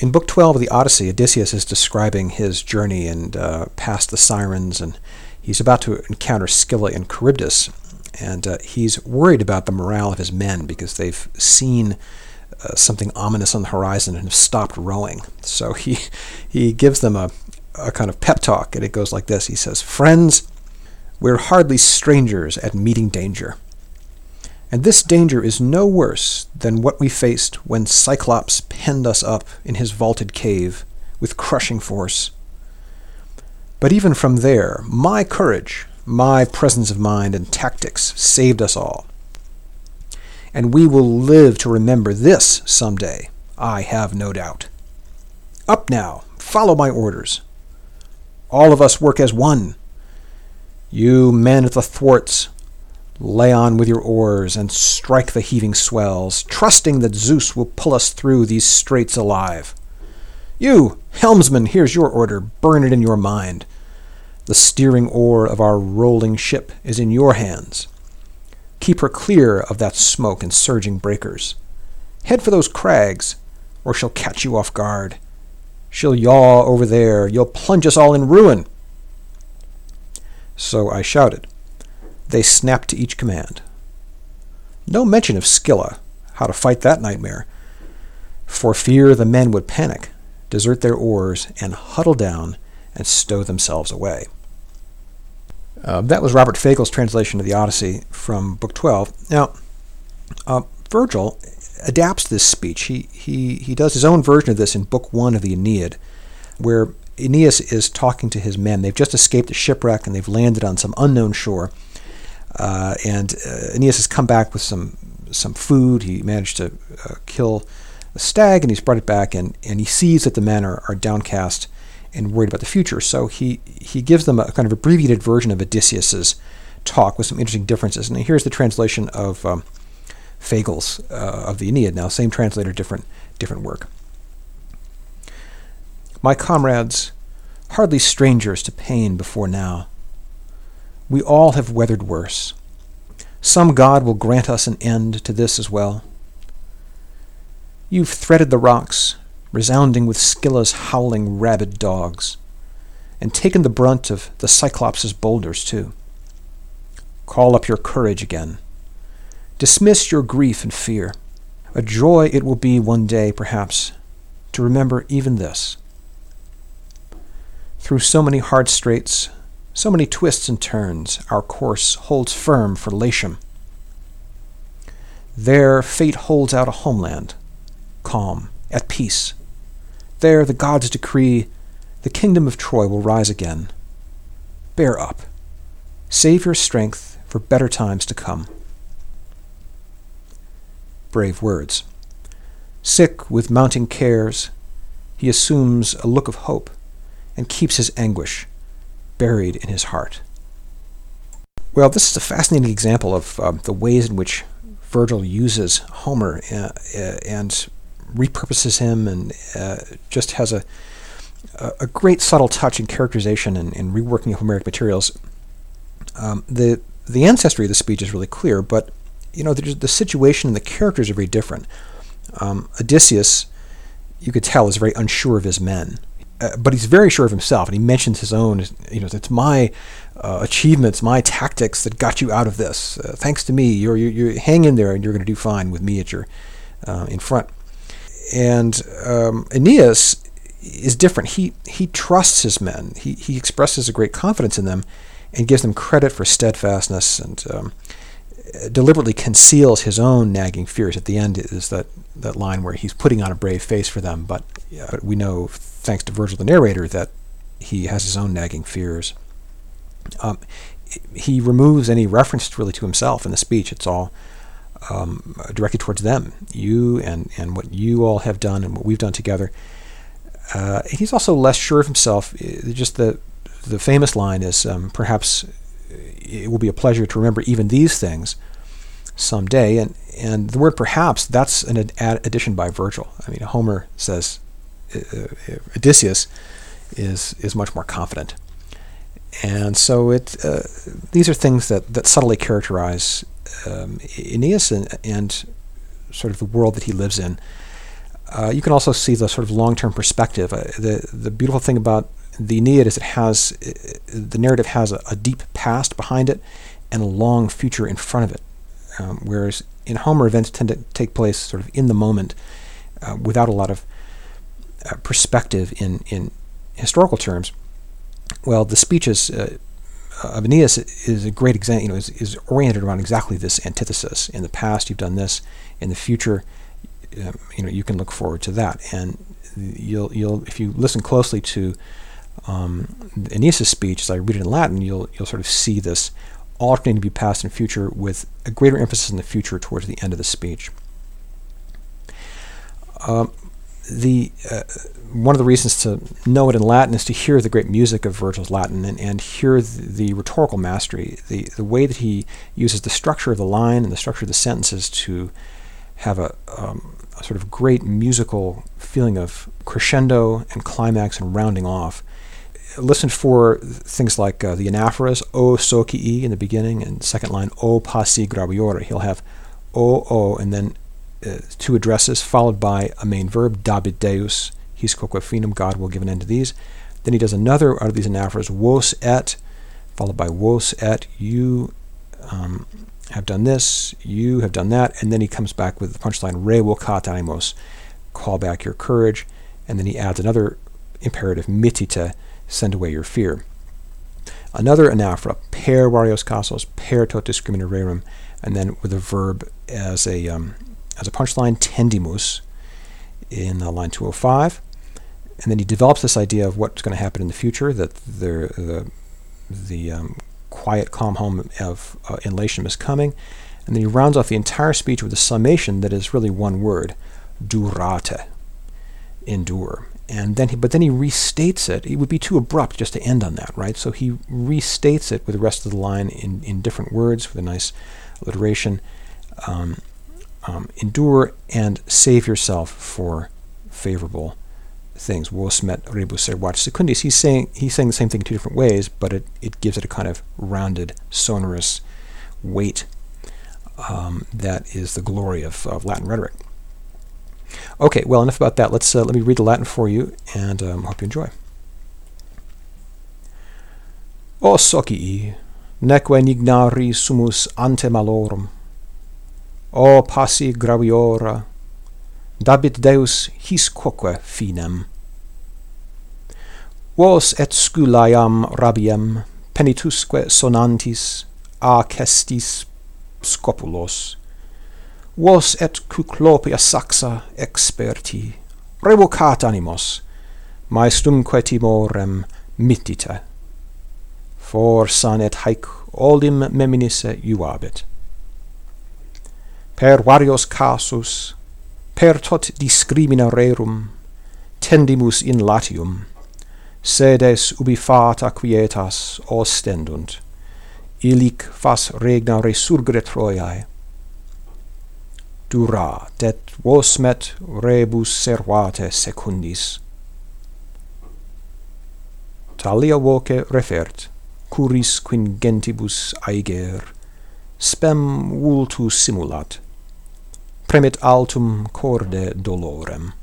In Book 12 of the Odyssey, Odysseus is describing his journey and past the Sirens, and he's about to encounter Scylla and Charybdis, and he's worried about the morale of his men because they've seen something ominous on the horizon and have stopped rowing. So he gives them a kind of pep talk, and it goes like this. He says, "Friends, we're hardly strangers at meeting danger. And this danger is no worse than what we faced when Cyclops penned us up in his vaulted cave with crushing force. But even from there, my courage, my presence of mind, and tactics saved us all. And we will live to remember this someday, I have no doubt. Up now, follow my orders. All of us work as one. You men at the thwarts, lay on with your oars and strike the heaving swells, trusting that Zeus will pull us through these straits alive. You, helmsman, here's your order. Burn it in your mind. The steering oar of our rolling ship is in your hands. Keep her clear of that smoke and surging breakers. Head for those crags, or she'll catch you off guard. She'll yaw over there. You'll plunge us all in ruin." So I shouted. They snapped to each command. No mention of Scylla, how to fight that nightmare. For fear the men would panic, desert their oars, and huddle down and stow themselves away. That was Robert Fagles' translation of the Odyssey from Book 12. Now, Virgil adapts this speech. He does his own version of this in Book 1 of the Aeneid, where Aeneas is talking to his men. They've just escaped a shipwreck, and they've landed on some unknown shore. And Aeneas has come back with some food. He managed to kill a stag, and he's brought it back, and he sees that the men are downcast and worried about the future. So he gives them a kind of abbreviated version of Odysseus's talk with some interesting differences. And here's the translation of Fagles of the Aeneid now. Same translator, different work. "My comrades, hardly strangers to pain before now. We all have weathered worse. Some god will grant us an end to this as well. You've threaded the rocks, resounding with Scylla's howling rabid dogs, and taken the brunt of the Cyclops' boulders too. Call up your courage again. Dismiss your grief and fear. A joy it will be one day, perhaps, to remember even this. Through so many hard straits, so many twists and turns, our course holds firm for Latium. There fate holds out a homeland, calm, at peace. There the gods decree the kingdom of Troy will rise again. Bear up. Save your strength for better times to come." Brave words. Sick with mounting cares, he assumes a look of hope and keeps his anguish buried in his heart. Well, this is a fascinating example of the ways in which Virgil uses Homer and repurposes him, and just has a great subtle touch in characterization and reworking of Homeric materials. The ancestry of the speech is really clear, but you know the situation and the characters are very different. Odysseus, you could tell, is very unsure of his men. But he's very sure of himself, and he mentions his own, it's my achievements, my tactics that got you out of this. Thanks to me, you hang in there, and you're going to do fine with me at your in front. And Aeneas is different. He trusts his men. He expresses a great confidence in them, and gives them credit for steadfastness, and deliberately conceals his own nagging fears. At the end is that line where he's putting on a brave face for them, but we know, thanks to Virgil the narrator, that he has his own nagging fears. He removes any reference really to himself in the speech. It's all directed towards them, you and what you all have done and what we've done together. He's also less sure of himself. Just the famous line is, perhaps it will be a pleasure to remember even these things someday. And the word perhaps, that's an addition by Virgil. I mean, Homer says, Odysseus is much more confident, and so these are things that subtly characterize Aeneas and sort of the world that he lives in. you can also see the sort of long-term perspective. The beautiful thing about the Aeneid is the narrative has a deep past behind it and a long future in front of it. Whereas in Homer, events tend to take place sort of in the moment, without a lot of perspective in historical terms. Well, the speeches of Aeneas is a great example. You know, is oriented around exactly this antithesis. In the past, you've done this. In the future, you know, you can look forward to that. And you'll if you listen closely to Aeneas's speech, as I read it in Latin, you'll sort of see this alternating between past and future, with a greater emphasis on the future towards the end of the speech. One of the reasons to know it in Latin is to hear the great music of Virgil's Latin and hear the rhetorical mastery, the way that he uses the structure of the line and the structure of the sentences to have a sort of great musical feeling of crescendo and climax and rounding off. Listen for things like the anaphoras, o socii in the beginning, and second line, o passi graviora. He'll have o, and then two addresses, followed by a main verb, dabit deus, his quoque finum, God will give an end to these. Then he does another out of these anaphoras, vos et, followed by vos et, you have done this, you have done that, and then he comes back with the punchline, re vocat animos, call back your courage, and then he adds another imperative, mitite, send away your fear. Another anaphora, per varios casos, per tot discrimina rerum, and then with a verb as a punchline, tendimus, in line 205. And then he develops this idea of what's going to happen in the future, that the quiet, calm home of in Latium is coming. And then he rounds off the entire speech with a summation that is really one word, durate, endure. And then he restates it. It would be too abrupt just to end on that, right? So he restates it with the rest of the line in different words with a nice alliteration. Endure and save yourself for favorable things. Vos met rebus servat secundis. He's saying the same thing in two different ways, but it gives it a kind of rounded, sonorous weight that is the glory of Latin rhetoric. Okay, well, enough about that. Let's let me read the Latin for you, and hope you enjoy. O socii, neque nignari sumus ante malorum. O passi graviora, dabit Deus his quoque finem. Vos et scyllaiam rabiem, penitusque sonantis, acestis scopulos. Vos et Cyclopia saxa experti, revocat animos, maestumque timorem mitite. Forsan et haec olim meminisse iuabit. Per varios casus, per tot discrimina rerum, tendimus in Latium, sedes ubi fata quietas ostendunt, illic fas regna resurgere Troiae. Durat et vos met rebus servate secundis. Talia voce refert, curis quingentibus aeger, spem vultus simulat, premit altum corde dolorem.